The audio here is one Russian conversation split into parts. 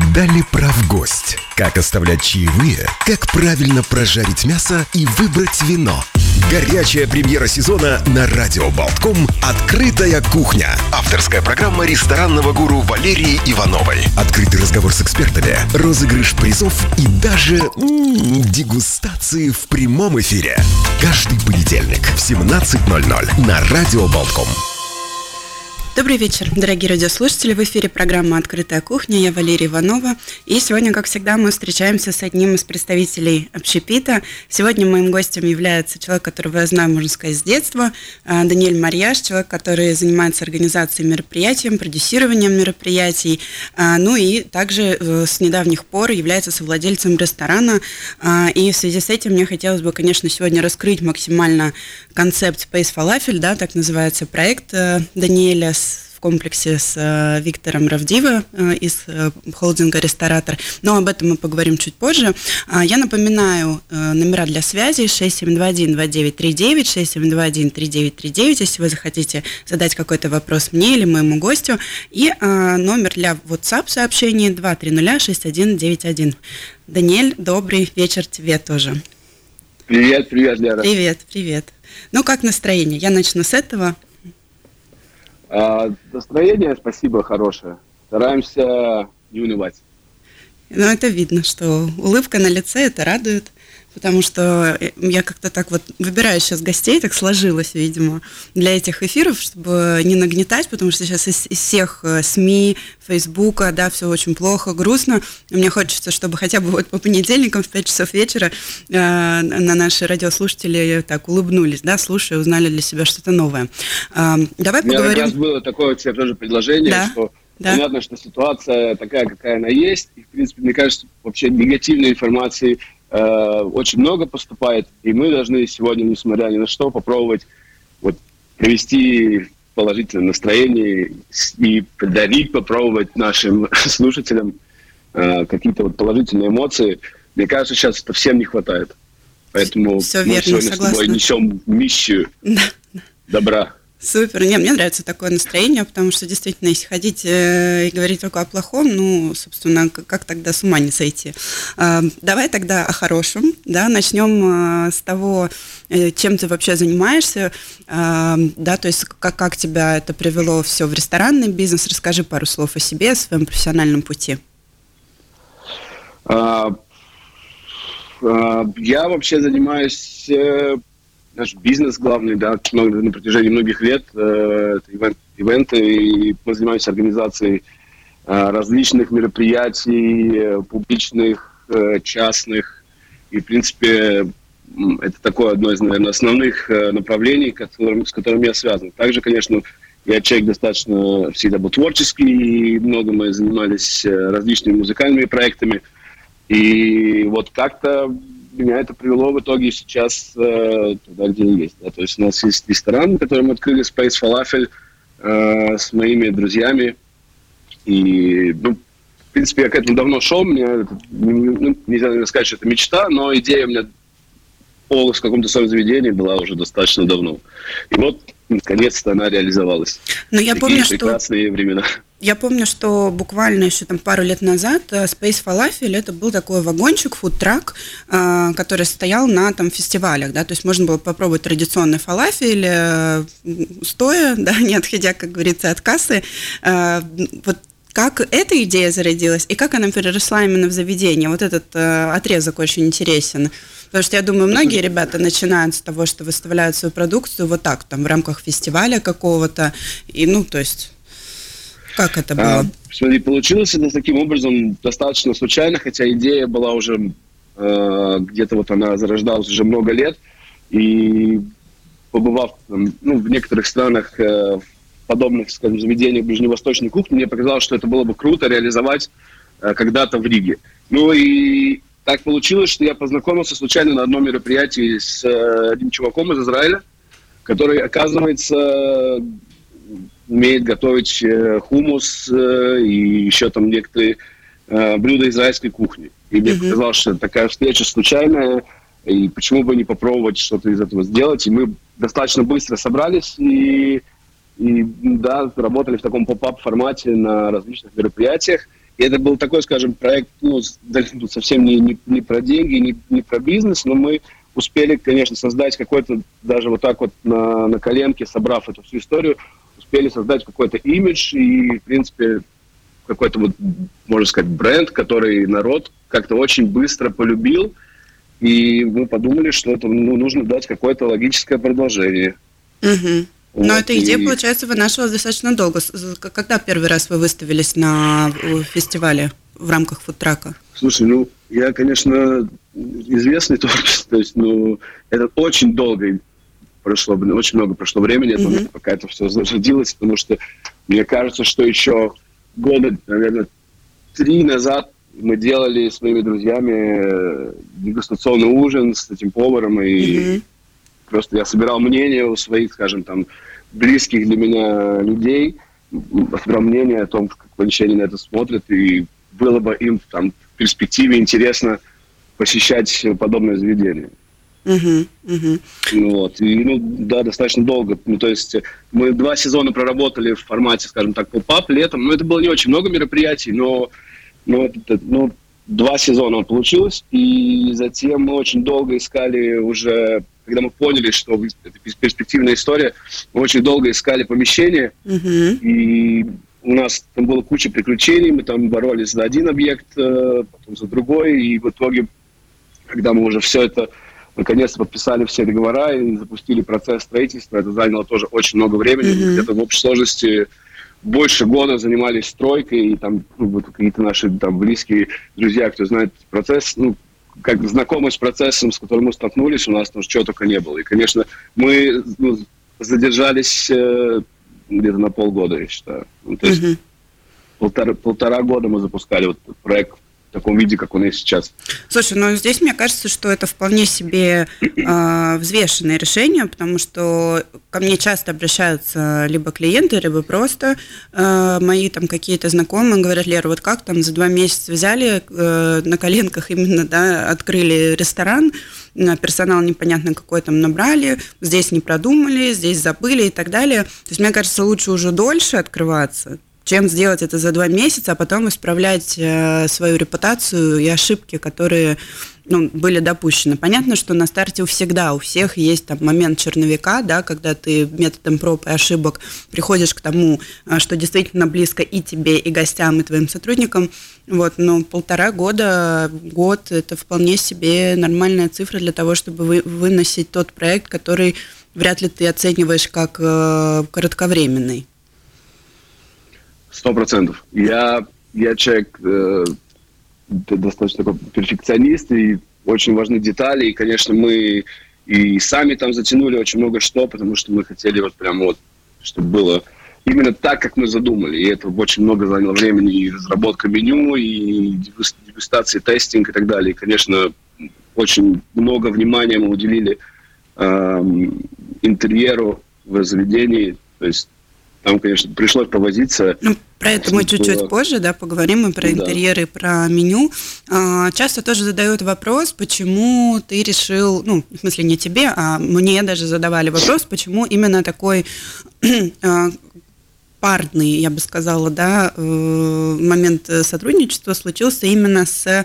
Всегда ли прав гость? Как оставлять чаевые? Как правильно прожарить мясо и выбрать вино? Горячая премьера сезона на радио «Балтком» «Открытая кухня». Авторская программа ресторанного гуру Валерии Ивановой. Открытый разговор с экспертами, розыгрыш призов и даже дегустации в прямом эфире. Каждый понедельник в 17.00 на радио «Балтком». Добрый вечер, дорогие радиослушатели. В эфире программа «Открытая кухня». Я Валерия Иванова. И сегодня, как всегда, мы встречаемся с одним из представителей общепита. Сегодня моим гостем является человек, которого я знаю, можно сказать, с детства. Даниэль Марьяш, человек, который занимается организацией мероприятий, продюсированием мероприятий. Ну и также с недавних пор является совладельцем ресторана. И в связи с этим мне хотелось бы, конечно, сегодня раскрыть максимально концепт Space Falafel, да, так называется проект Даниэля в комплексе с Виктором Равдивом из холдинга «Ресторатор». Но об этом мы поговорим чуть позже. Я напоминаю номера для связи 6721-2939, 6721-3939, если вы захотите задать какой-то вопрос мне или моему гостю. И номер для WhatsApp-сообщений 230-6191. Даниэль, добрый вечер тебе тоже. Привет, привет, Лера. Привет, привет. Ну, как настроение? Я начну с этого. Настроение, спасибо, хорошее. Стараемся не унывать. Ну, это видно, что улыбка на лице, это радует, потому что я как-то так вот выбираю сейчас гостей, так сложилось, видимо, для этих эфиров, чтобы не нагнетать, потому что сейчас из всех СМИ, Фейсбука, да, все очень плохо, грустно. Мне хочется, чтобы хотя бы вот по понедельникам в 5 часов вечера на наши радиослушатели так улыбнулись, да, слушая, узнали для себя что-то новое. Давай поговорим. У меня было такое тоже предложение, да? Что... Да. Понятно, что ситуация такая, какая она есть. И, в принципе, мне кажется, вообще негативной информации очень много поступает. И мы должны сегодня, несмотря ни на что, попробовать вот, привести положительное настроение и подарить, попробовать нашим слушателям какие-то вот положительные эмоции. Мне кажется, сейчас это всем не хватает. Поэтому все верно, мы сегодня согласна. С тобой несем миссию добра. Супер. Не, мне нравится такое настроение, потому что действительно, если ходить и говорить только о плохом, ну, собственно, как тогда с ума не сойти? Давай тогда о хорошем, да, начнем с того, чем ты вообще занимаешься, да, то есть как тебя это привело все в ресторанный бизнес, расскажи пару слов о себе, о своем профессиональном пути. Я вообще занимаюсь... Наш бизнес главный, да, на протяжении многих лет, это ивенты, и мы занимаемся организацией различных мероприятий, публичных, частных, и, в принципе, это такое одно из, наверное, основных направлений, с которыми я связан. Также, конечно, я человек достаточно всегда был творческий, и много мы занимались различными музыкальными проектами, и вот как-то... Меня это привело в итоге сейчас туда, где я есть. Да? То есть у нас есть ресторан, который мы открыли, Space Falafel, с моими друзьями. И, ну, в принципе, я к этому давно шел. Мне, ну, нельзя сказать, что это мечта, но идея у меня в каком-то своем заведении была уже достаточно давно. И вот, наконец-то, она реализовалась. Но я помню, что... прекрасные времена. Я помню, что буквально еще там пару лет назад Space Falafel это был такой вагончик, фудтрак, который стоял на там фестивалях, да, то есть можно было попробовать традиционный фалафель стоя, да, не отходя, как говорится, от кассы. Вот как эта идея зародилась и как она переросла именно в заведение, вот этот отрезок очень интересен. Потому что я думаю, многие ребята начинают с того, что выставляют свою продукцию вот так, там в рамках фестиваля какого-то, и, ну, то есть... Как это было? Смотри, получилось это таким образом достаточно случайно, хотя идея была уже где-то вот она зарождалась уже много лет, и побывав там, ну, в некоторых странах, в подобных, скажем, заведениях ближневосточной кухни, мне показалось, что это было бы круто реализовать когда-то в Риге. Ну и так получилось, что я познакомился случайно на одном мероприятии с одним чуваком из Израиля, который, оказывается, умеет готовить хумус и еще там некоторые блюда израильской кухни. И мне показалось, что такая встреча случайная, и почему бы не попробовать что-то из этого сделать. И мы достаточно быстро собрались и да, работали в таком поп-ап формате на различных мероприятиях. И это был такой, скажем, проект, ну, совсем не про деньги, не про бизнес, но мы успели, конечно, создать какой-то, даже вот так вот на коленке, собрав эту всю историю, успели создать какой-то имидж и, в принципе, какой-то, вот, можно сказать, бренд, который народ как-то очень быстро полюбил. И мы подумали, что это, ну, нужно дать какое-то логическое продолжение. Угу. Вот. Но эта идея, получается, вынашивалась достаточно долго. Когда первый раз вы выставились на фестивале в рамках фудтрака? Слушай, ну, я, конечно, известный творческий, то есть, ну, это очень долго прошло, очень много прошло времени, угу, пока это все зародилось, потому что, мне кажется, что еще года, наверное, 3 назад мы делали с моими друзьями дегустационный ужин с этим поваром, и mm-hmm. просто я собирал мнение у своих, скажем, там, близких для меня людей, собирал мнение о том, как они на это смотрят, и было бы им там в перспективе интересно посещать подобное заведение. Mm-hmm. Mm-hmm. Вот. И, ну, да, достаточно долго. Ну, то есть мы 2 сезона проработали в формате, скажем так, поп-ап летом, но это было не очень много мероприятий, но... Ну, 2 сезона получилось, и затем мы очень долго искали уже, когда мы поняли, что это перспективная история, мы очень долго искали помещение, mm-hmm. и у нас там была куча приключений, мы там боролись за один объект, потом за другой, и в итоге, когда мы уже все это, наконец-то подписали все договора и запустили процесс строительства, это заняло тоже очень много времени, mm-hmm. где-то в общей сложности... Больше года занимались стройкой, и там, ну, какие-то наши там близкие друзья, кто знает процесс, ну, как знакомы с процессом, с которым мы столкнулись, у нас там чего только не было. И, конечно, мы, ну, задержались где-то на полгода, я считаю. Ну, то есть полтора года мы запускали вот этот проект в таком виде, как он есть сейчас. Слушай, ну здесь мне кажется, что это вполне себе взвешенное решение, потому что ко мне часто обращаются либо клиенты, либо просто мои там какие-то знакомые, говорят: Лера, вот как там за 2 месяца взяли, на коленках именно, да, открыли ресторан, персонал непонятно какой там набрали, здесь не продумали, здесь забыли и так далее. То есть, мне кажется, лучше уже дольше открываться, чем сделать это за 2 месяца, а потом исправлять свою репутацию и ошибки, которые, ну, были допущены. Понятно, что на старте всегда у всех есть там момент черновика, да, когда ты методом проб и ошибок приходишь к тому, что действительно близко и тебе, и гостям, и твоим сотрудникам. Вот, но 1,5 года, год – это вполне себе нормальная цифра для того, чтобы выносить тот проект, который вряд ли ты оцениваешь как коротковременный. 100%. Я человек достаточно такой перфекционист, и очень важны детали, и, конечно, мы и сами там затянули очень много что, потому что мы хотели вот прям вот, чтобы было именно так, как мы задумали, и это очень много заняло времени, и разработка меню, и дегустации, тестинг и так далее, и, конечно, очень много внимания мы уделили интерьеру в заведении, то есть там, конечно, пришлось повозиться. Ну, про это мы чуть-чуть позже, да, поговорим, и про интерьеры, и про меню. Часто тоже задают вопрос, почему ты решил, ну, в смысле, не тебе, а мне даже задавали вопрос, почему именно такой парный, я бы сказала, да, момент сотрудничества случился именно с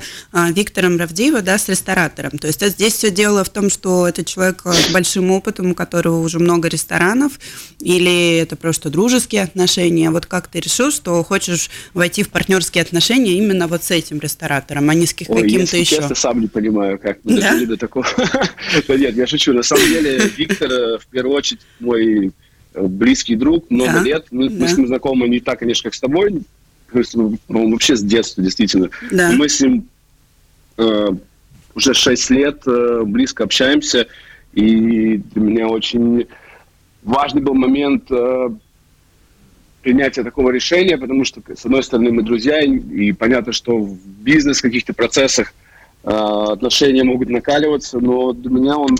Виктором Равдивом, да, с ресторатором. То есть здесь все дело в том, что это человек с большим опытом, у которого уже много ресторанов, или это просто дружеские отношения. Вот как ты решил, что хочешь войти в партнерские отношения именно вот с этим ресторатором, а не с каким-то еще? Ой, если честно, сам не понимаю, как мы дошли до такого. Нет, я шучу. На самом деле Виктор, в первую очередь, мой... близкий друг, много лет. Мы с ним знакомы не так, конечно, как с тобой. Он вообще с детства, действительно. Да. Мы с ним уже 6 лет близко общаемся. И для меня очень важный был момент принятия такого решения, потому что, с одной стороны, мы друзья, и понятно, что в бизнес, в каких-то процессах отношения могут накаливаться, но для меня он,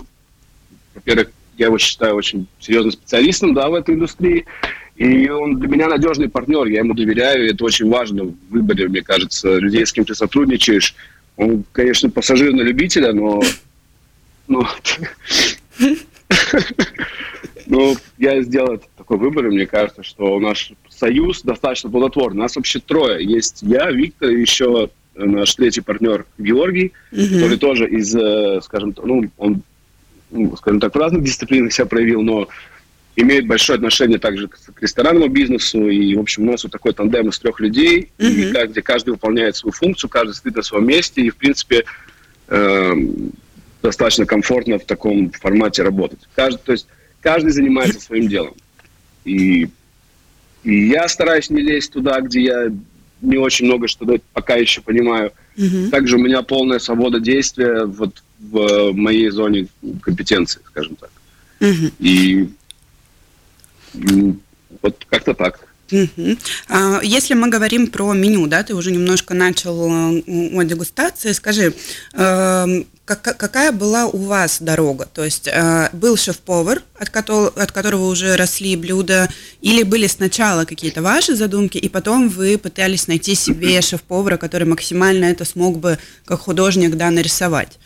во-первых, я его считаю очень серьезным специалистом, да, в этой индустрии. И он для меня надежный партнер, я ему доверяю. И это очень важно в выборе, мне кажется, людей, с кем ты сотрудничаешь. Он, конечно, пассажир на любителя, но... Ну, я сделал такой выбор, и мне кажется, что наш союз достаточно плодотворный. У нас вообще трое. Есть я, Виктор, и еще наш третий партнер Георгий, который тоже из, скажем так, ну, он, скажем так, в разных дисциплинах себя проявил, но имеет большое отношение также к ресторанному бизнесу. И, в общем, у нас вот такой тандем из трех людей, где каждый выполняет свою функцию, каждый стоит на своем месте. И, в принципе, достаточно комфортно в таком формате работать. Каждый занимается своим делом. И я стараюсь не лезть туда, где я не очень много что пока еще понимаю. Также у меня полная свобода действия вот в моей зоне компетенции, скажем так. И вот как-то так. Если мы говорим про меню, да, ты уже немножко начал о дегустации, скажи, какая была у вас дорога? То есть был шеф-повар, от которого уже росли блюда, или были сначала какие-то ваши задумки, и потом вы пытались найти себе шеф-повара, который максимально это смог бы, как художник, да, нарисовать?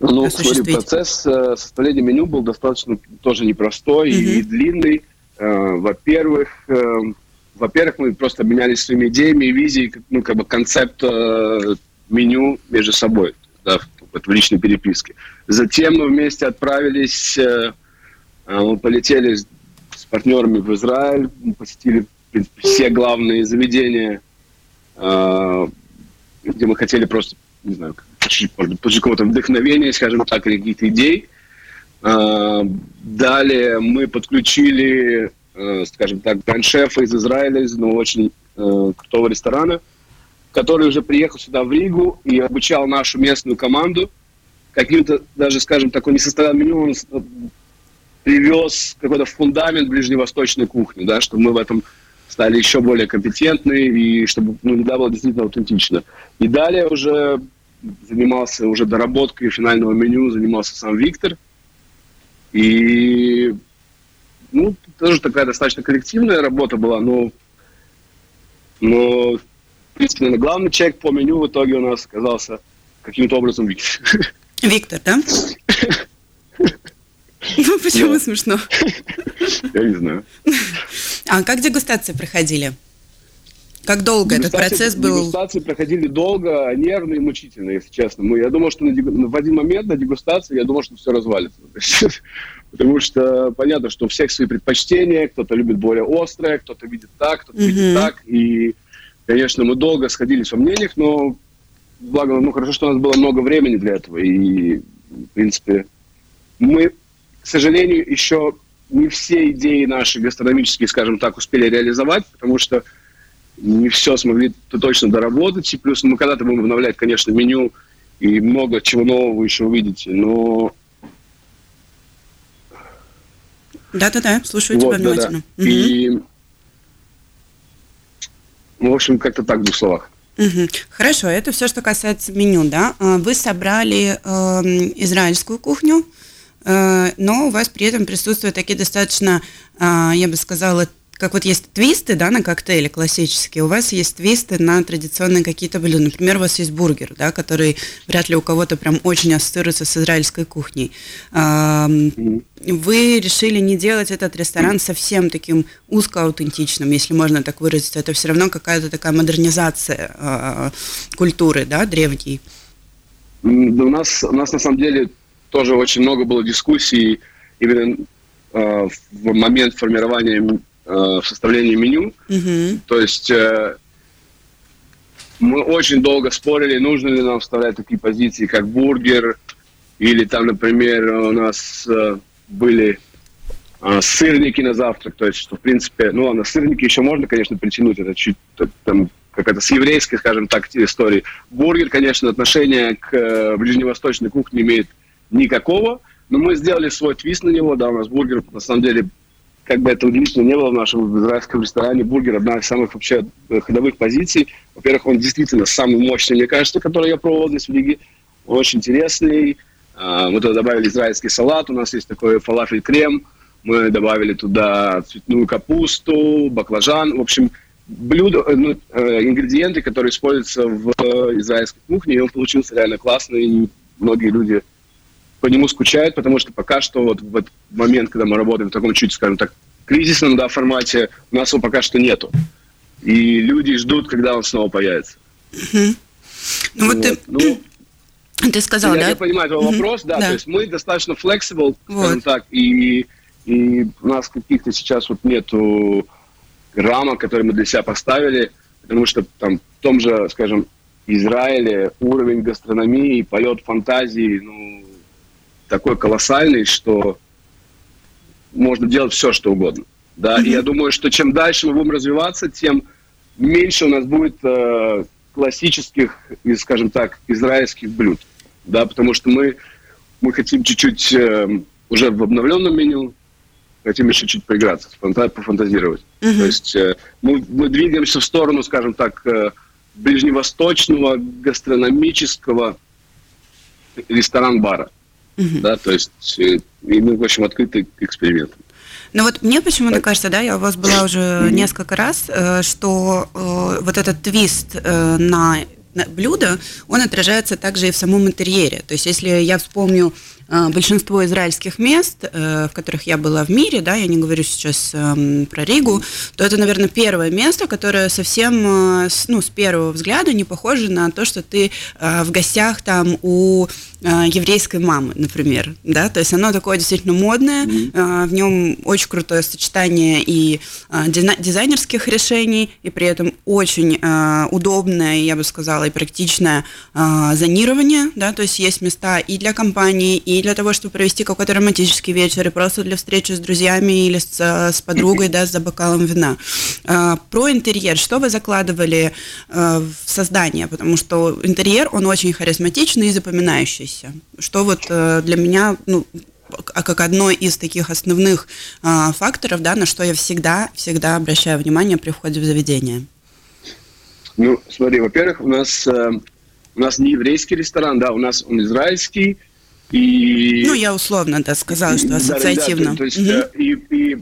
Ну, смотри, процесс составления меню был достаточно тоже непростой и длинный. Во-первых, мы просто обменялись своими идеями и визией, ну, как бы концепт меню между собой, да, в личной переписке. Затем мы вместе отправились, мы полетели с партнерами в Израиль, мы посетили, в принципе, все главные заведения, где мы хотели просто, не знаю, получить какого-то вдохновения, скажем так, или каких-то идей. Далее мы подключили, скажем так, гранд-шефа из Израиля, из одного очень крутого ресторана, который уже приехал сюда в Ригу и обучал нашу местную команду. Каким-то даже, скажем так, он не составлял меню, он привез какой-то фундамент ближневосточной кухни, да, чтобы мы в этом стали еще более компетентны и чтобы, ну, еда была действительно аутентична. И далее уже занимался уже доработкой финального меню, занимался сам Виктор. И, ну, тоже такая достаточно коллективная работа была, но в принципе, наверное, главный человек по меню в итоге у нас оказался каким-то образом Виктор. Виктор, да? Ну, почему смешно? Я не знаю. А как дегустации проходили? Как долго этот процесс был? Дегустации проходили долго, нервно и мучительно, если честно. Я думал, что в один момент на дегустации, я думал, что все развалится. Потому что понятно, что у всех свои предпочтения, кто-то любит более острое, кто-то видит так, кто-то видит так. И, конечно, мы долго сходились во мнениях, но благо, ну, хорошо, что у нас было много времени для этого. И, в принципе, мы, к сожалению, еще не все идеи наши гастрономические, скажем так, успели реализовать, потому что не все смогли точно доработать. И плюс мы когда-то будем обновлять, конечно, меню и много чего нового вы еще увидите, но... Да-да-да, слушаю тебя внимательно. Да. И, в общем, как-то так в двух словах. Хорошо, это все, что касается меню, да? Вы собрали израильскую кухню, но у вас при этом присутствуют такие достаточно, я бы сказала, как вот есть твисты, да, на коктейли классические, у вас есть твисты на традиционные какие-то блюда. Например, у вас есть бургер, да, который вряд ли у кого-то прям очень ассоциируется с израильской кухней. Вы решили не делать этот ресторан совсем таким узко-аутентичным, если можно так выразиться. Это все равно какая-то такая модернизация культуры, да, древней. У нас на самом деле тоже очень много было дискуссий именно в момент формирования в составлении меню. То есть мы очень долго спорили, нужно ли нам вставлять такие позиции, как бургер, или там, например, у нас были сырники на завтрак, то есть, что, в принципе, ну ладно, сырники еще можно, конечно, притянуть, это чуть там какая-то с еврейской, скажем так, истории. Бургер, конечно, отношение к ближневосточной кухне имеет никакого, но мы сделали свой твист на него, да, у нас бургер, на самом деле, как бы это удивительно не было, в нашем израильском ресторане бургер одна из самых вообще ходовых позиций. Во-первых, он действительно самый мощный, мне кажется, который я пробовал здесь в Лиге. Он очень интересный. Мы туда добавили израильский салат. У нас есть такой фалафель-крем. Мы добавили туда цветную капусту, баклажан. В общем, блюдо, ну, ингредиенты, которые используются в израильской кухне. И он получился реально классный. И многие люди по нему скучают, потому что пока что вот в этот момент, когда мы работаем в таком чуть, скажем так, кризисном, да, формате у нас его пока что нету. И люди ждут, когда он снова появится. Угу. Ну вот ты... Ты сказал, да? Я понимаю твой вопрос, да. То есть мы достаточно flexible, скажем так, и у нас каких-то сейчас вот нету рамок, которые мы для себя поставили, потому что там в том же, скажем, Израиле уровень гастрономии, полет фантазии, ну, такой колоссальный, что можно делать все, что угодно. Да, и я думаю, что чем дальше мы будем развиваться, тем меньше у нас будет классических, скажем так, израильских блюд. Да, потому что мы хотим чуть-чуть уже в обновленном меню, хотим еще чуть поиграться, пофантазировать. То есть мы двигаемся в сторону, скажем так, ближневосточного гастрономического ресторан-бара. Да, то есть и мы, в общем, открыты к экспериментам. Ну вот мне почему-то кажется, да, я у вас была уже несколько раз, что вот этот твист на блюдо, он отражается также и в самом интерьере. То есть если я вспомню большинство израильских мест, в которых я была в мире, да, я не говорю сейчас про Ригу, то это, наверное, первое место, которое совсем, ну, с первого взгляда не похоже на то, что ты в гостях там у... еврейской мамы, например, да, то есть оно такое действительно модное, в нем очень крутое сочетание и дизайнерских решений, и при этом очень удобное, я бы сказала, и практичное зонирование, да, то есть есть места и для компании, и для того, чтобы провести какой-то романтический вечер, и просто для встречи с друзьями или с подругой, да, за бокалом вина. Про интерьер, что вы закладывали в создание, потому что интерьер, он очень харизматичный и запоминающийся. Что вот для меня, ну, как одно из таких основных факторов, да, на что я всегда обращаю внимание при входе в заведение? Ну, смотри, во-первых, у нас не еврейский ресторан, да, у нас он израильский. И... Ну, я условно, да, сказала, что ассоциативно. Да, то есть, и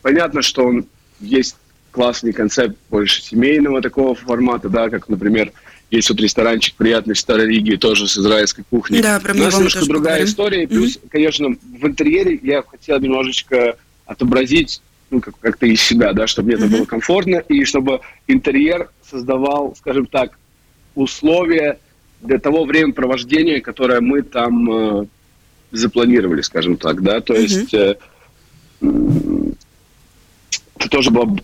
понятно, что он есть классный концепт больше семейного такого формата, да, как, например, есть вот ресторанчик приятный в Старой Риге, тоже с израильской кухней. Да, про меня вам тоже другая история. Плюс, конечно, в интерьере я хотел немножечко отобразить, ну, как-то из себя, да, чтобы мне это было комфортно, и чтобы интерьер создавал, скажем так, условия для того времяпровождения, которое мы там запланировали, скажем так, да. То есть это тоже была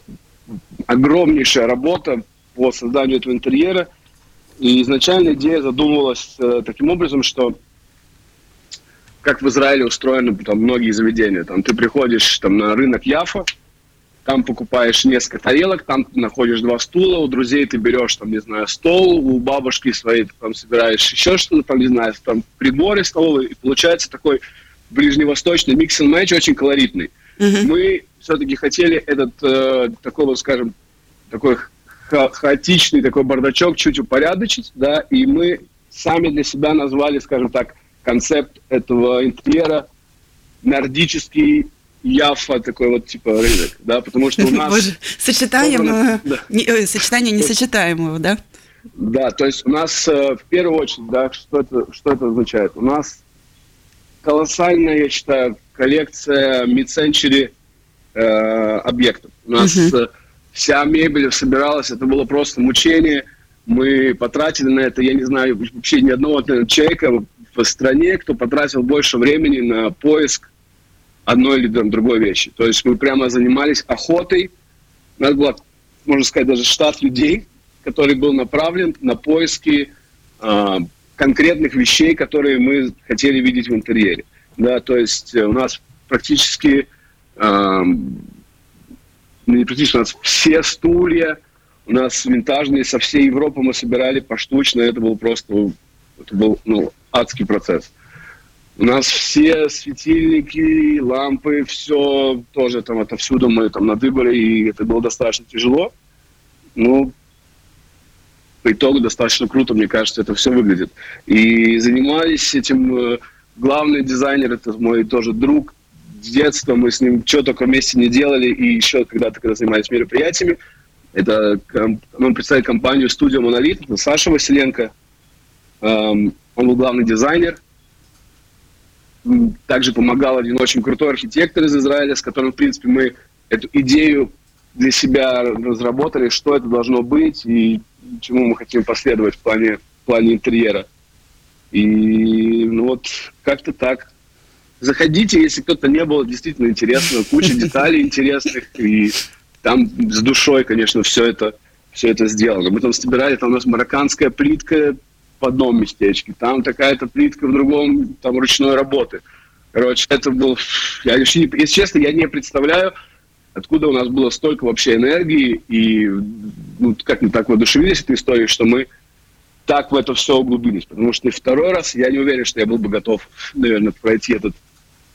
огромнейшая работа по созданию этого интерьера. И изначально идея задумывалась таким образом, что как в Израиле устроены там многие заведения. Там ты приходишь там на рынок Яффа, там покупаешь несколько тарелок, там находишь два стула, у друзей ты берешь там, не знаю, стол, у бабушки своей ты там собираешь еще что-то, там, не знаю, там приборы столовые, и получается такой ближневосточный микс-н-матч, очень колоритный. Мы все-таки хотели этот такой вот, скажем, такой хаотичный такой бардачок чуть упорядочить, да, и мы сами для себя назвали, скажем так, концепт этого интерьера нордический Яффа, такой вот типа рынок, да, потому что у нас... Боже, сочетаемое, да. Сочетание несочетаемого, да? Да, то есть у нас в первую очередь, да, что это означает? У нас колоссальная, я считаю, коллекция mid-century объектов. У нас... Вся мебель собиралась, это было просто мучение. Мы потратили на это, я не знаю, вообще ни одного, наверное, человека в стране, кто потратил больше времени на поиск одной или другой вещи. То есть мы прямо занимались охотой. У нас был, можно сказать, даже штат людей, который был направлен на поиски конкретных вещей, которые мы хотели видеть в интерьере. Да, то есть у нас практически... у нас все стулья, у нас винтажные, со всей Европы мы собирали поштучно, это был ну, адский процесс. У нас все светильники, лампы, все тоже там отовсюду мы там надыбали, и это было достаточно тяжело. Но по итогу достаточно круто, мне кажется, это все выглядит. И занимались этим главный дизайнер, это мой тоже друг, с детства мы с ним что только вместе не делали, и еще когда-то, когда занимались мероприятиями, это он представил компанию Studio Monolith, это Саша Василенко, он был главный дизайнер, также помогал один очень крутой архитектор из Израиля, с которым, в принципе, мы эту идею для себя разработали, что это должно быть и чему мы хотим последовать в плане интерьера. И ну вот как-то так. Заходите, если кто-то не был, действительно интересно. Куча деталей интересных. И там с душой, конечно, все это сделано. Мы там собирали, там у нас марокканская плитка в одном местечке, там такая-то плитка в другом, там ручной работы. Короче, это был... Если честно, я не представляю, откуда у нас было столько вообще энергии. И ну, как мы так воодушевились этой историей, что мы так в это все углубились. Потому что второй раз я не уверен, что я был бы готов, наверное, пройти этот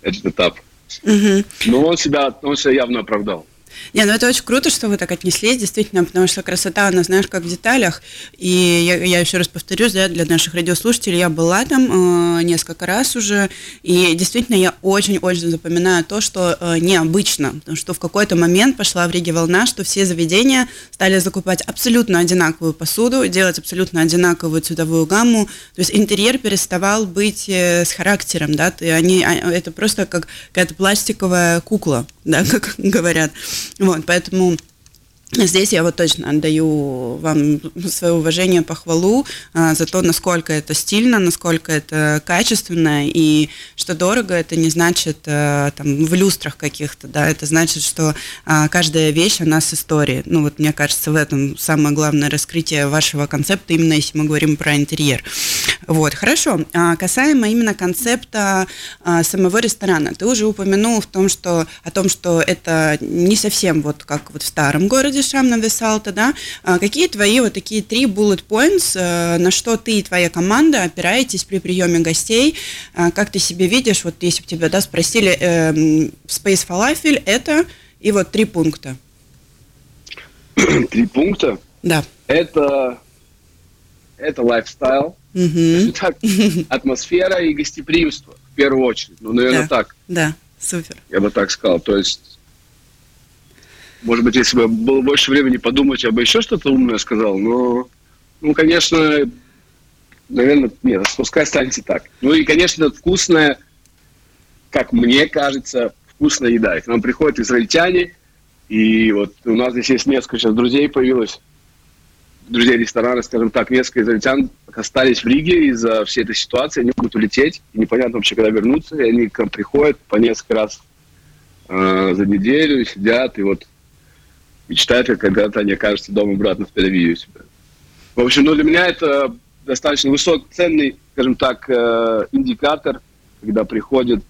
этап. Mm-hmm. Но он себя явно оправдал. Не, ну это очень круто, что вы так отнеслись, действительно, потому что красота, она, знаешь, как в деталях. И я еще раз повторюсь, да, для наших радиослушателей, я была там несколько раз уже, и действительно я очень-очень запоминаю то, что необычно, потому что в какой-то момент пошла в Риге волна, что все заведения стали закупать абсолютно одинаковую посуду, делать абсолютно одинаковую цветовую гамму, то есть интерьер переставал быть с характером, да, это просто как какая-то пластиковая кукла, да, как говорят. Вот, поэтому здесь я вот точно отдаю вам свое уважение, похвалу за то, насколько это стильно, насколько это качественно, и что дорого, это не значит там, в люстрах каких-то, да, это значит, что каждая вещь, она с историей. Ну вот, мне кажется, в этом самое главное раскрытие вашего концепта, именно если мы говорим про интерьер. Вот, хорошо. Касаемо именно концепта самого ресторана, ты уже упомянул о том, что это не совсем вот как вот в старом городе Шам на Весалта, да? Какие твои вот такие 3 bullet points, на что ты и твоя команда опираетесь при приеме гостей? Как ты себе видишь, вот если бы тебя, да, спросили, Space Falafel это, и вот 3 пункта. 3 пункта? Да. Это лайфстайл. Mm-hmm. Так, атмосфера и гостеприимство, в первую очередь. Ну, наверное, да, так. Да, супер. Я бы так сказал. То есть, может быть, если бы было больше времени подумать, я бы еще что-то умное сказал, но, ну, конечно, наверное, нет, пускай останется так. Ну и, конечно, вкусная, как мне кажется, вкусная еда. И к нам приходят израильтяне, и вот у нас здесь есть несколько сейчас друзей появилось, друзей ресторана, скажем так, несколько израильтян остались в Риге из-за всей этой ситуации, они могут улететь, и непонятно вообще, когда вернутся, и они к нам приходят по несколько раз за неделю, и сидят, и вот мечтают, как когда-то они окажутся дома обратно в Тель-Авиве у себя. В общем, ну, для меня это достаточно высокоценный, скажем так, индикатор, когда приходят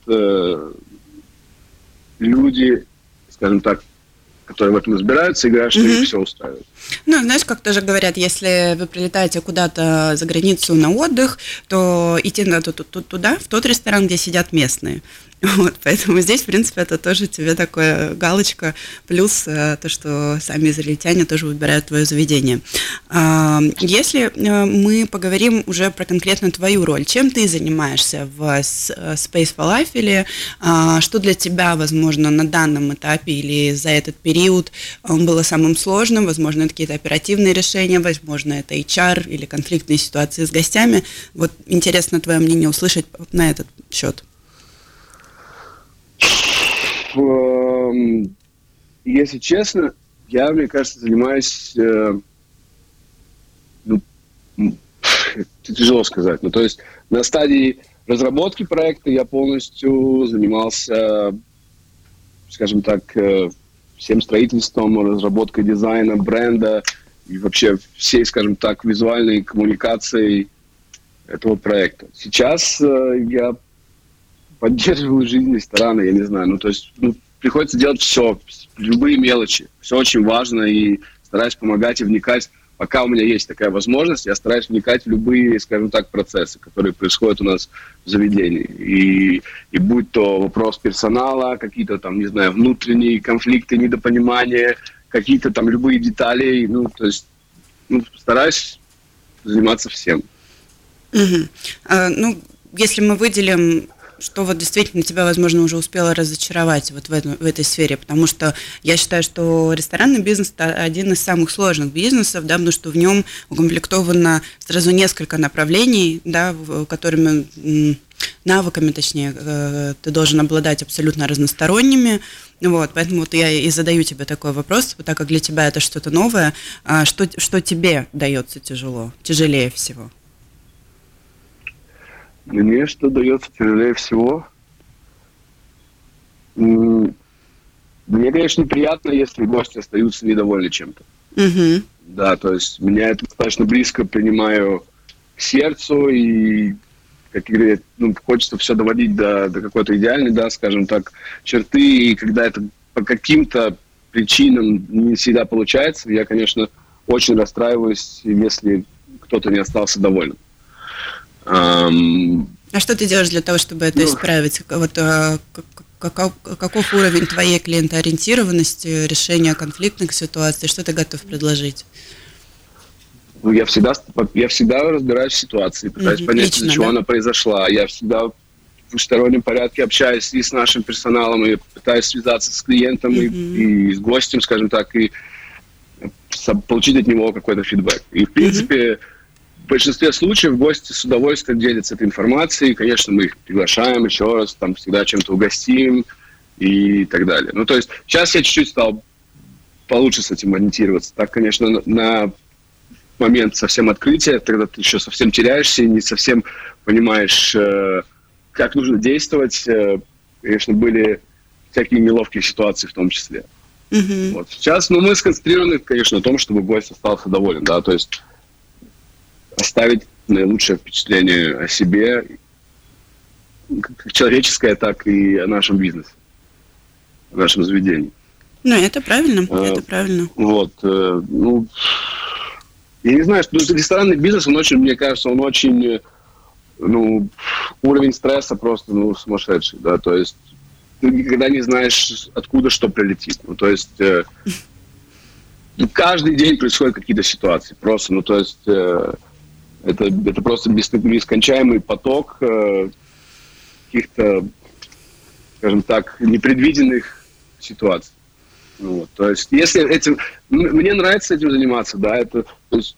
люди, скажем так, которые в этом разбираются, играешь, что их все устраивает. Ну, знаешь, как тоже говорят, если вы прилетаете куда-то за границу на отдых, то идти надо туда, в тот ресторан, где сидят местные. Вот, поэтому здесь, в принципе, это тоже тебе такая галочка, плюс то, что сами израильтяне тоже выбирают твое заведение. Если мы поговорим уже про конкретно твою роль, чем ты занимаешься в Space Falafel, что для тебя, возможно, на данном этапе или за этот период было самым сложным, возможно, это какие-то оперативные решения, возможно, это HR или конфликтные ситуации с гостями. Вот интересно твое мнение услышать на этот счет. Если честно, я, мне кажется, занимаюсь... тяжело сказать. Ну, то есть на стадии разработки проекта я полностью занимался, скажем так, всем строительством, разработкой дизайна, бренда и вообще всей, скажем так, визуальной коммуникацией этого проекта. Сейчас я поддерживаю жизнь ресторана, я не знаю. Ну, то есть, приходится делать все, любые мелочи. Все очень важно, и стараюсь помогать и вникать. Пока у меня есть такая возможность, я стараюсь вникать в любые, скажем так, процессы, которые происходят у нас в заведении. И будь то вопрос персонала, какие-то там, не знаю, внутренние конфликты, недопонимания, какие-то там любые детали. Ну, то есть, стараюсь заниматься всем. Mm-hmm. Если мы выделим... что вот действительно тебя, возможно, уже успело разочаровать вот в этой сфере, потому что я считаю, что ресторанный бизнес – это один из самых сложных бизнесов, да, потому что в нем укомплектовано сразу несколько направлений, да, которыми навыками, точнее, ты должен обладать абсолютно разносторонними. Вот, поэтому вот я и задаю тебе такой вопрос, так как для тебя это что-то новое. Что тебе дается тяжело, тяжелее всего? Мне что дается тяжелее всего? Мне, конечно, приятно, если гости остаются недовольны чем-то. Угу. Да, то есть меня это достаточно близко принимаю к сердцу, и, как говорят, ну, хочется все доводить до какой-то идеальной, да, скажем так, черты, и когда это по каким-то причинам не всегда получается, я, конечно, очень расстраиваюсь, если кто-то не остался доволен. А что ты делаешь для того, чтобы это исправить? Вот, каков уровень твоей клиентоориентированности, решения конфликтных ситуаций? Что ты готов предложить? Ну, я всегда разбираюсь в ситуации, пытаюсь понять, лично, для чего она произошла. Я всегда в двустороннем порядке общаюсь и с нашим персоналом, и пытаюсь связаться с клиентом, и с гостем, скажем так, и получить от него какой-то фидбэк. И, в принципе, в большинстве случаев гости с удовольствием делятся этой информацией. Конечно, мы их приглашаем еще раз, там всегда чем-то угостим и так далее. Ну, то есть сейчас я чуть-чуть стал получше с этим ориентироваться. Так, конечно, на момент совсем открытия, когда ты еще совсем теряешься и не совсем понимаешь, как нужно действовать, конечно, были всякие неловкие ситуации в том числе. Mm-hmm. Вот. Сейчас, ну, мы сконцентрированы, конечно, на том, чтобы гость остался доволен, да, то есть оставить наилучшее впечатление о себе, как человеческое, так и о нашем бизнесе, о нашем заведении. Ну, это правильно, это правильно. Вот, ну, я не знаю, что ресторанный бизнес, он очень, мне кажется, он очень, ну, уровень стресса просто, ну, сумасшедший, да, то есть ты никогда не знаешь, откуда что прилетит, ну, то есть каждый день происходят какие-то ситуации, просто, ну, то есть это просто бесконечный поток каких-то, скажем так, непредвиденных ситуаций. Вот, то есть, если этим... Мне нравится этим заниматься, да, это... То есть,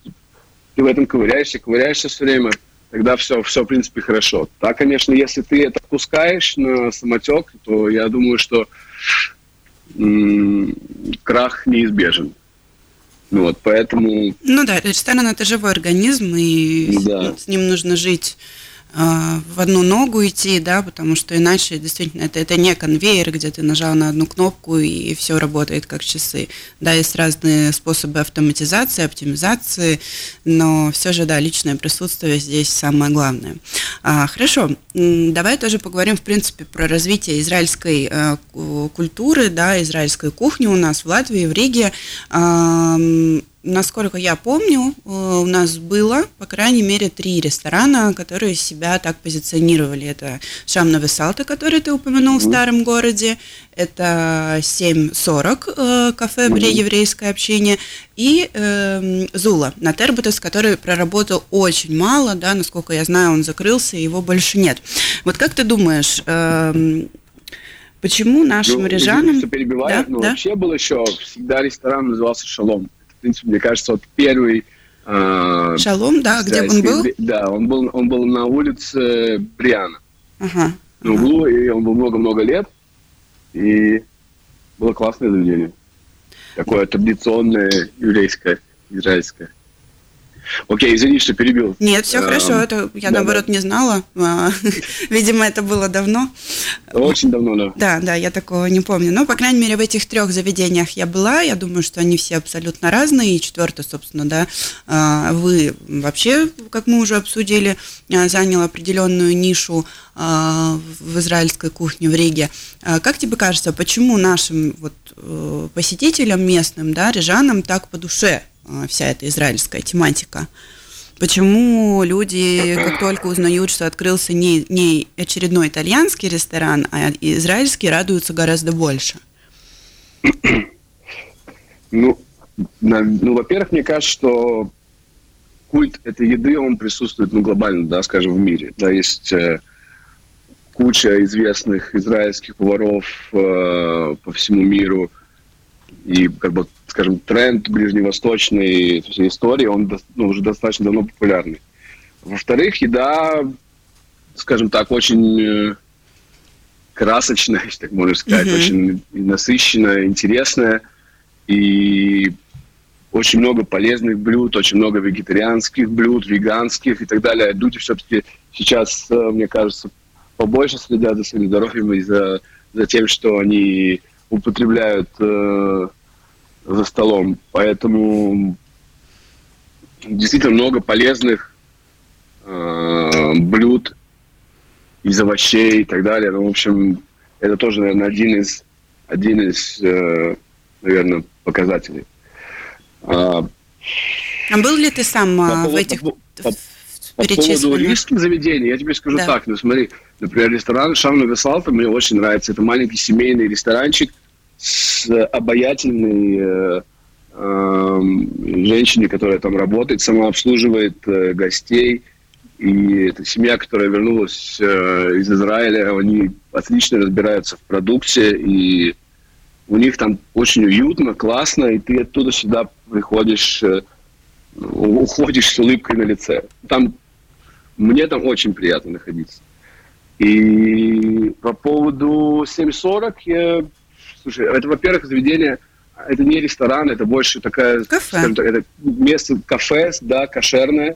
ты в этом ковыряешься все время, тогда все, в принципе, хорошо. Да, конечно, если ты это пускаешь на самотек, то я думаю, что крах неизбежен. Ну, вот, поэтому... Ну да, ресторан – это живой организм, и да, с ним нужно жить... в одну ногу идти, да, потому что иначе действительно это не конвейер, где ты нажал на одну кнопку и все работает как часы. Да, есть разные способы автоматизации, оптимизации, но все же, да, личное присутствие здесь самое главное. Хорошо, давай тоже поговорим, в принципе, про развитие израильской культуры, да, израильской кухни у нас в Латвии, в Риге. Насколько я помню, у нас было, по крайней мере, 3 ресторана, которые себя так позиционировали. Это «Шам на Весалта», который ты упомянул, в старом городе, это 7.40 кафе при еврейской общине, и «Зула» на Тербутес, который проработал очень мало, да, насколько я знаю, он закрылся, его больше нет. Вот как ты думаешь... почему нашим рижанам... Вообще был еще, всегда ресторан назывался «Шалом». В принципе, мне кажется, вот первый... «Шалом», да, где он был? Да, он был на улице Бриана. Ага. На углу, и он был много-много лет. И было классное заведение. Такое традиционное, еврейское, израильское. Окей, извини, что перебил. Нет, все хорошо, это я, наоборот, не знала. Видимо, это было давно. Очень давно, да. Да, я такого не помню. Но, по крайней мере, в этих 3 заведениях я была. Я думаю, что они все абсолютно разные. И 4-е, собственно, да, вы вообще, как мы уже обсудили, занял определенную нишу в израильской кухне в Риге. Как тебе кажется, почему нашим вот посетителям местным, да, рижанам так по душе вся эта израильская тематика? Почему люди, как только узнают, что открылся не очередной итальянский ресторан, а израильский, радуются гораздо больше? Ну, во-первых, мне кажется, что культ этой еды, он присутствует, ну, глобально, да, скажем, в мире. Да, есть куча известных израильских поваров по всему миру, и, как бы, скажем, тренд ближневосточной всей истории, он, ну, уже достаточно давно популярный. Во-вторых, еда скажем так, очень красочная, так можно сказать, очень насыщенная, интересная. И очень много полезных блюд, очень много вегетарианских блюд, веганских и так далее. Люди все-таки сейчас, мне кажется, побольше следят за своим здоровьем и за тем, что они употребляют за столом. Поэтому действительно много полезных блюд из овощей и так далее. Ну, в общем, это тоже, наверное, один из наверное, показателей. А был ли ты сам в этих перечисленных? По поводу риских заведений, я тебе скажу так. Ну, смотри, например, ресторан «Шам на Весалта» мне очень нравится. Это маленький семейный ресторанчик с обаятельной женщиной, которая там работает, сама обслуживает гостей. И это семья, которая вернулась из Израиля. Они отлично разбираются в продукте, и у них там очень уютно, классно, и ты оттуда всегда приходишь, уходишь с улыбкой на лице. Мне там очень приятно находиться. И по поводу 7.40, слушай, это, во-первых, заведение, это не ресторан, это больше такая, скажем так, это место, кафе, да, кошерное,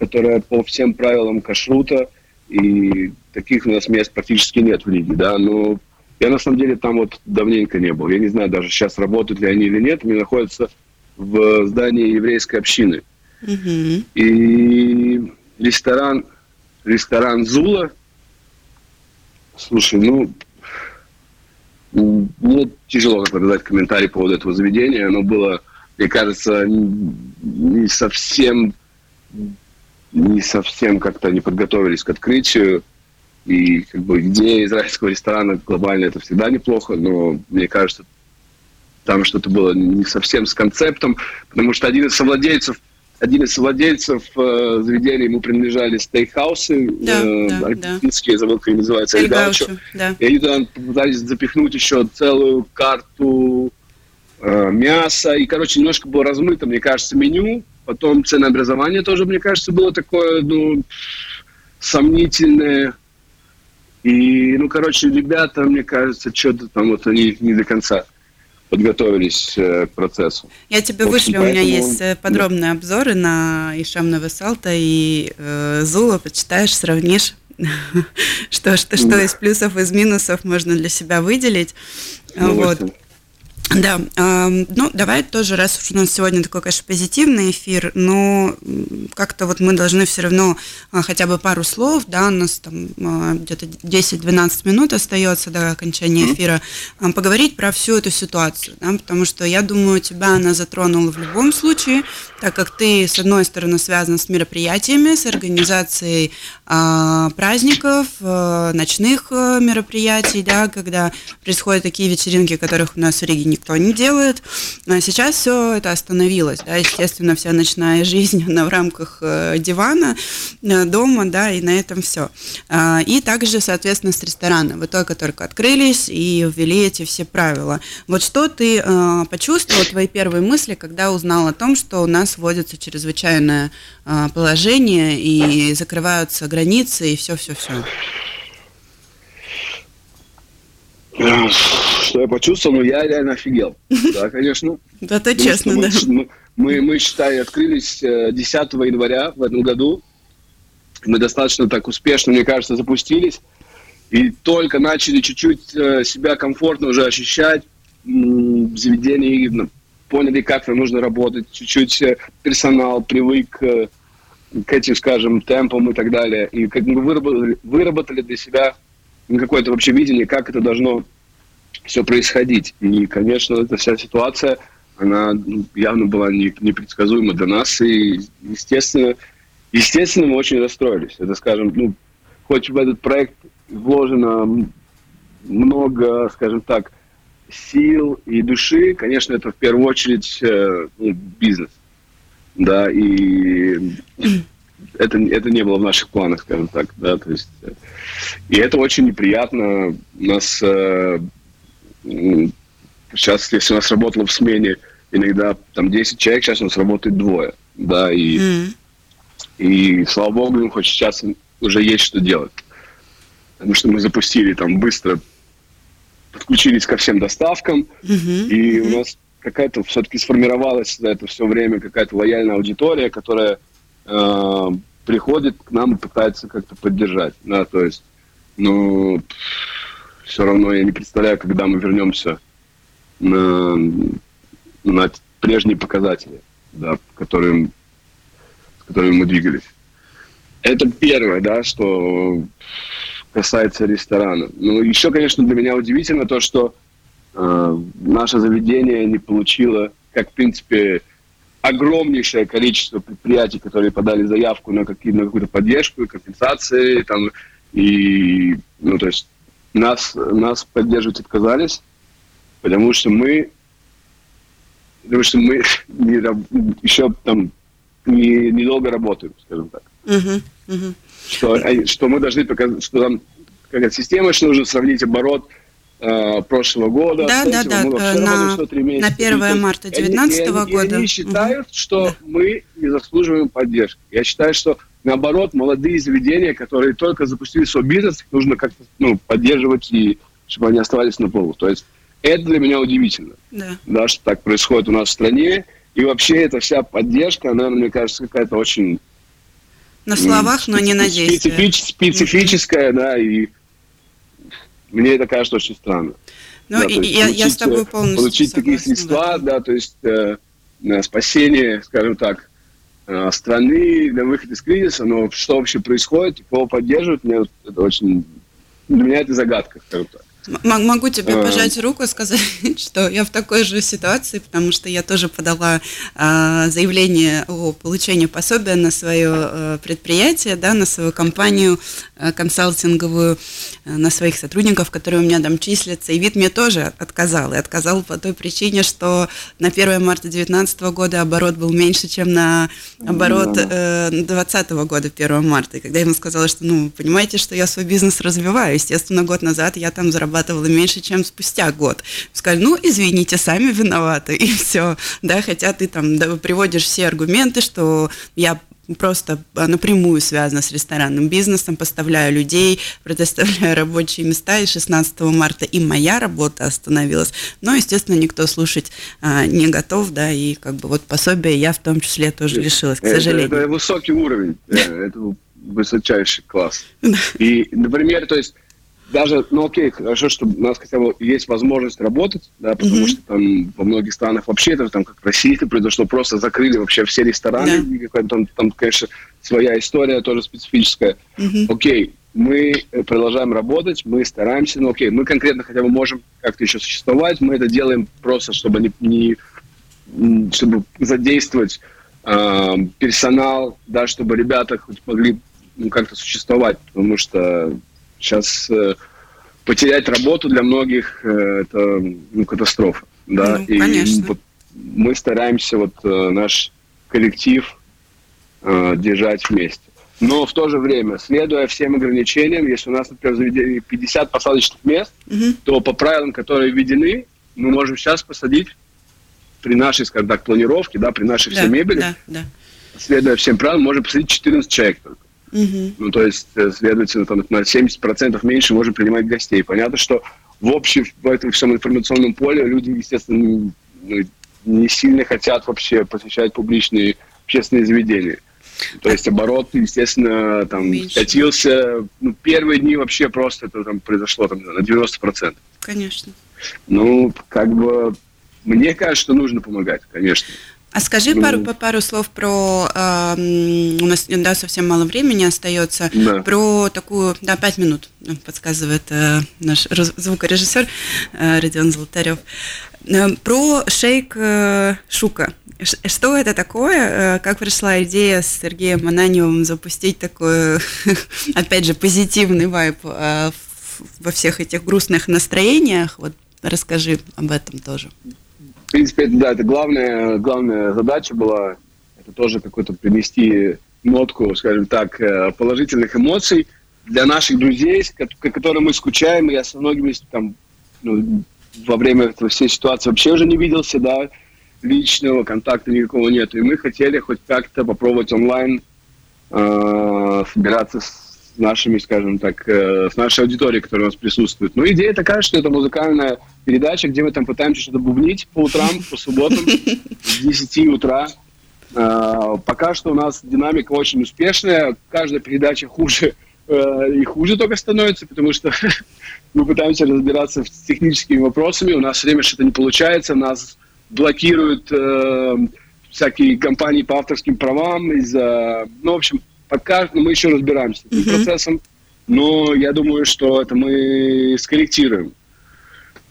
которое по всем правилам кашрута, и таких у нас мест практически нет в Риге, да, но я, на самом деле, там вот давненько не был. Я не знаю даже, сейчас работают ли они или нет. Они находятся в здании еврейской общины. Mm-hmm. И ресторан «Зула». Слушай, мне тяжело сказать комментарий по поводу этого заведения. Оно было, мне кажется, не совсем как-то они подготовились к открытию. И как бы идея израильского ресторана глобально это всегда неплохо, но мне кажется, там что-то было не совсем с концептом, потому что один из совладельцев заведения ему принадлежали стейкхаусы, аргентинские заводки называются Эль Гаучо, и они там попытались запихнуть еще целую карту мяса, и, короче, немножко было размыто, мне кажется, меню, потом ценообразование тоже, мне кажется, было такое, сомнительное. И, ребята, мне кажется, что-то там вот они не до конца подготовились к процессу. Я тебе вышлю, у меня есть подробные обзоры на «Шам на Весалта» и «Зула». Почитаешь, сравнишь, что из плюсов, из минусов можно для себя выделить. Вот. Да, давай тоже, раз уж у нас сегодня такой, конечно, позитивный эфир, но как-то вот мы должны все равно хотя бы пару слов, да, у нас там где-то 10-12 минут остается до окончания эфира, поговорить про всю эту ситуацию, да, потому что, я думаю, тебя она затронула в любом случае, так как ты, с одной стороны, связан с мероприятиями, с организацией праздников, ночных мероприятий, да, когда происходят такие вечеринки, которых у нас в Риге никто не делает. А сейчас все это остановилось, да, естественно, вся ночная жизнь, она в рамках дивана, дома, да, и на этом все. И также, соответственно, с ресторана. Вы только открылись и ввели эти все правила. Вот что ты почувствовал, твои первые мысли, когда узнал о том, что у нас вводится чрезвычайное положение и закрываются границы и все-все-все? Что я почувствовал, я реально офигел. Да, конечно. Да, то честно, да. Мы, считай, открылись 10 января в этом году. Мы достаточно так успешно, мне кажется, запустились. И только начали чуть-чуть себя комфортно уже ощущать в заведении. Поняли, как нам нужно работать. Чуть-чуть персонал привык к этим, скажем, темпам и так далее. И как мы выработали для себя какое-то вообще видение, как это должно все происходить. И, конечно, эта вся ситуация, она явно была непредсказуема для нас, и, естественно, мы очень расстроились. Это, скажем, хоть в этот проект вложено много, скажем так, сил и души, конечно, это в первую очередь бизнес. Да, и это не было в наших планах, скажем так, да, то есть, и это очень неприятно. У нас сейчас, если у нас работало в смене иногда там 10 человек, сейчас у нас работает 2, да, и слава богу, хоть сейчас уже есть что делать. Потому что мы запустили там быстро, подключились ко всем доставкам, и у нас какая-то все-таки сформировалась за это все время какая-то лояльная аудитория, которая приходит к нам и пытается как-то поддержать. Да, то есть, ну, все равно я не представляю, когда мы вернемся на прежние показатели, да, с которыми мы двигались. Это первое, да, что касается ресторана. Ну, еще, конечно, для меня удивительно то, что наше заведение не получило, как, в принципе, огромнейшее количество предприятий, которые подали заявку на какую-то поддержку, компенсации, там, и, ну, то есть, нас поддерживать отказались, потому что мы еще там недолго работаем, скажем так. Что мы должны показать, что там какая-то система, что нужно сравнить оборот прошлого года. На 1 марта 2019 года. Они считают, что мы не заслуживаем поддержки. Я считаю, что наоборот, молодые заведения, которые только запустили свой бизнес, нужно как-то поддерживать, и чтобы они оставались на плаву. То есть это для меня удивительно, да, что так происходит у нас в стране. И вообще эта вся поддержка, она, мне кажется, какая-то очень... На словах, но не на действиях. Специфическая, да, и мне это кажется очень странно. Ну, да, я с тобой полностью получить согласна, такие средства, да, то есть спасение, скажем так, страны для выхода из кризиса, но что вообще происходит, кого поддерживают, мне это очень... Для меня это загадка, скажем так. Могу тебе пожать руку и сказать, что я в такой же ситуации, потому что я тоже подала заявление о получении пособия на свое предприятие, да, на свою компанию консалтинговую, на своих сотрудников, которые у меня там числятся. И ВИД мне тоже отказал. И отказал по той причине, что на 1 марта 2019 года оборот был меньше, чем на оборот 2020 года 1 марта. И когда я ему сказала, что, ну, понимаете, что я свой бизнес развиваю, естественно, год назад я там зарабатывала меньше, чем спустя год. Сказали, ну, извините, сами виноваты, и все. Да, хотя ты там приводишь все аргументы, что я просто напрямую связана с ресторанным бизнесом, поставляю людей, предоставляю рабочие места, и 16 марта и моя работа остановилась. Но, естественно, никто слушать не готов, да, и как бы вот пособие я в том числе тоже лишилась, к сожалению. Это высокий уровень, это высочайший класс. И, например, то есть даже, ну окей, хорошо, что у нас хотя бы есть возможность работать, да, потому что там во многих странах вообще, это там как в России это произошло, просто закрыли вообще все рестораны, там, конечно, своя история тоже специфическая. Окей, мы продолжаем работать, мы стараемся, но окей, мы конкретно хотя бы можем как-то еще существовать, мы это делаем просто, чтобы чтобы задействовать персонал, да, чтобы ребята хоть могли как-то существовать, потому что сейчас потерять работу для многих это катастрофа, да. Ну, и вот мы стараемся вот наш коллектив держать вместе. Но в то же время, следуя всем ограничениям, если у нас, например, в заведении 50 посадочных мест, то по правилам, которые введены, мы можем сейчас посадить при нашей, скажем так, планировке, да, при нашей всей мебели, следуя всем правилам, можем посадить 14 человек только. Ну, то есть, следовательно, там, на 70% меньше можем принимать гостей. Понятно, что в этом всем информационном поле люди, естественно, не сильно хотят вообще посещать публичные общественные заведения. То есть, оборот, естественно, там, скатился. Ну, первые дни вообще просто это там произошло там, на 90%. Конечно. Ну, как бы, мне кажется, что нужно помогать, конечно. А скажи пару слов про, у нас совсем мало времени остается, про такую, 5 минут, подсказывает наш звукорежиссер Родион Золотарев, про Shake-Shuka. Что это такое? Как пришла идея с Сергеем Ананьевым запустить такой, опять же, позитивный вайб во всех этих грустных настроениях? Вот расскажи об этом тоже. В принципе, это главная задача была, это тоже какой-то принести нотку, скажем так, положительных эмоций для наших друзей, которые мы скучаем, я со многими там, во время этого всей ситуации вообще уже не виделся, да, личного контакта никакого нет, и мы хотели хоть как-то попробовать онлайн собираться с нашими, скажем так, с нашей аудиторией, которая у нас присутствует. Ну, идея такая, что это музыкальная передача, где мы там пытаемся что-то бубнить по утрам, по субботам, с 10 утра. Пока что у нас динамика очень успешная, каждая передача хуже и хуже только становится, потому что мы пытаемся разбираться с техническими вопросами, у нас все время что-то не получается, нас блокируют всякие компании по авторским правам, из-за, ну, в общем, пока мы еще разбираемся с этим процессом, но я думаю, что это мы скорректируем.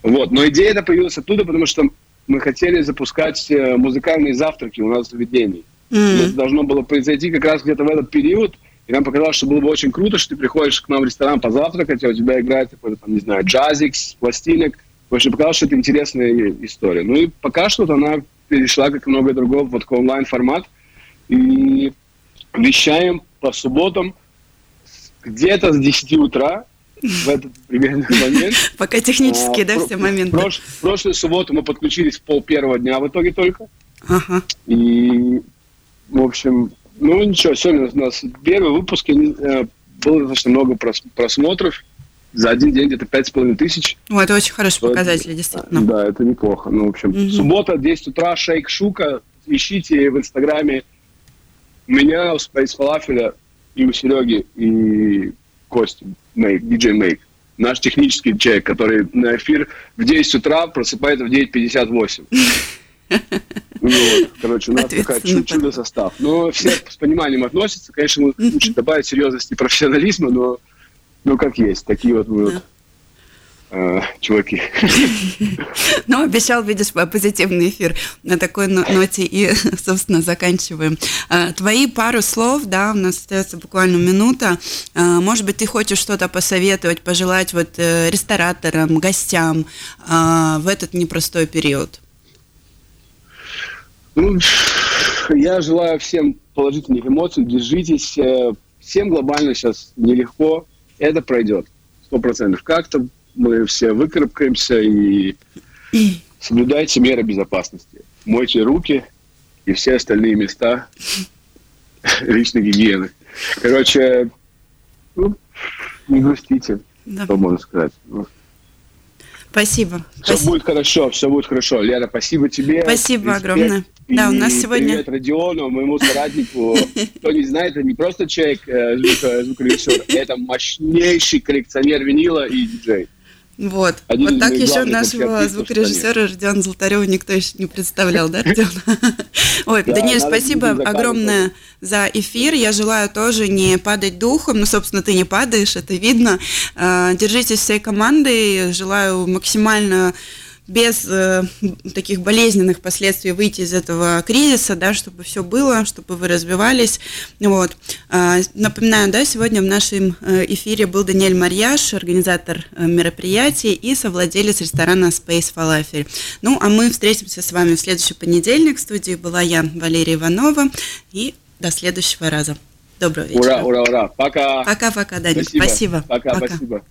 Вот. Но идея эта появилась оттуда, потому что мы хотели запускать музыкальные завтраки у нас в заведении. Это должно было произойти как раз где-то в этот период, и нам показалось, что было бы очень круто, что ты приходишь к нам в ресторан позавтракать, а у тебя играет какой-то, там, не знаю, джазик, пластинок. В общем, показалось, что это интересная история. Ну и пока что-то она перешла, как и многое другое, в вот онлайн-формат. И вещаем по субботам где-то с 10 утра в этот примерно момент. Пока технические, да, все моменты? В прошлую субботу мы подключились в 12:30 дня в итоге только. Ага. И, в общем, ну ничего, сегодня у нас первый выпуск, было достаточно много просмотров. За один день где-то 5,5 тысяч. Ну, это очень хороший показатель, действительно. Да, это неплохо. Ну, в общем, суббота, 10 утра, Shake-Shuka. Ищите в Инстаграме меня, у Space Falafel, и у Сереги, и Кости, DJ Make. Наш технический человек, который на эфир в 10 утра просыпается в 9:58. Вот, короче, у нас такая чудо-состав. Но все с пониманием относятся. Конечно, лучше добавить серьезности и профессионализма, но... Ну, как есть, такие вот мы чуваки. Ну, обещал, видишь, позитивный эфир на такой ноте и, собственно, заканчиваем. Твои пару слов, да, у нас остается буквально минута. Может быть, ты хочешь что-то посоветовать, пожелать вот рестораторам, гостям в этот непростой период? Ну, я желаю всем положительных эмоций, держитесь. Всем глобально сейчас нелегко. Это пройдет, 100%. Как-то мы все выкарабкаемся и соблюдайте меры безопасности. Мойте руки и все остальные места личной гигиены. Короче, ну, не грустите, да. Что можно сказать. Спасибо. Все будет хорошо. Лера, спасибо тебе. Спасибо огромное. И да, у нас сегодня... Привет Родиону, моему соратнику. Кто не знает, это не просто человек, звукорежиссер, это мощнейший коллекционер винила и диджей. Вот. Вот так еще нашего звукорежиссера Родиона Золотарева никто еще не представлял, да, Родион? Ой, Даниэль, спасибо огромное за эфир. Я желаю тоже не падать духом. Ну, собственно, ты не падаешь, это видно. Держитесь всей командой. Желаю максимально... без таких болезненных последствий выйти из этого кризиса, да, чтобы все было, чтобы вы развивались. Вот. Напоминаю, да, сегодня в нашем эфире был Даниэль Марьяш, организатор мероприятий и совладелец ресторана Space Falafel. Ну, а мы встретимся с вами в следующий понедельник. В студии была я, Валерия Иванова, и до следующего раза. Доброго вечера. Ура, ура, ура. Пока. Пока-пока, Даня. Спасибо. Пока, спасибо.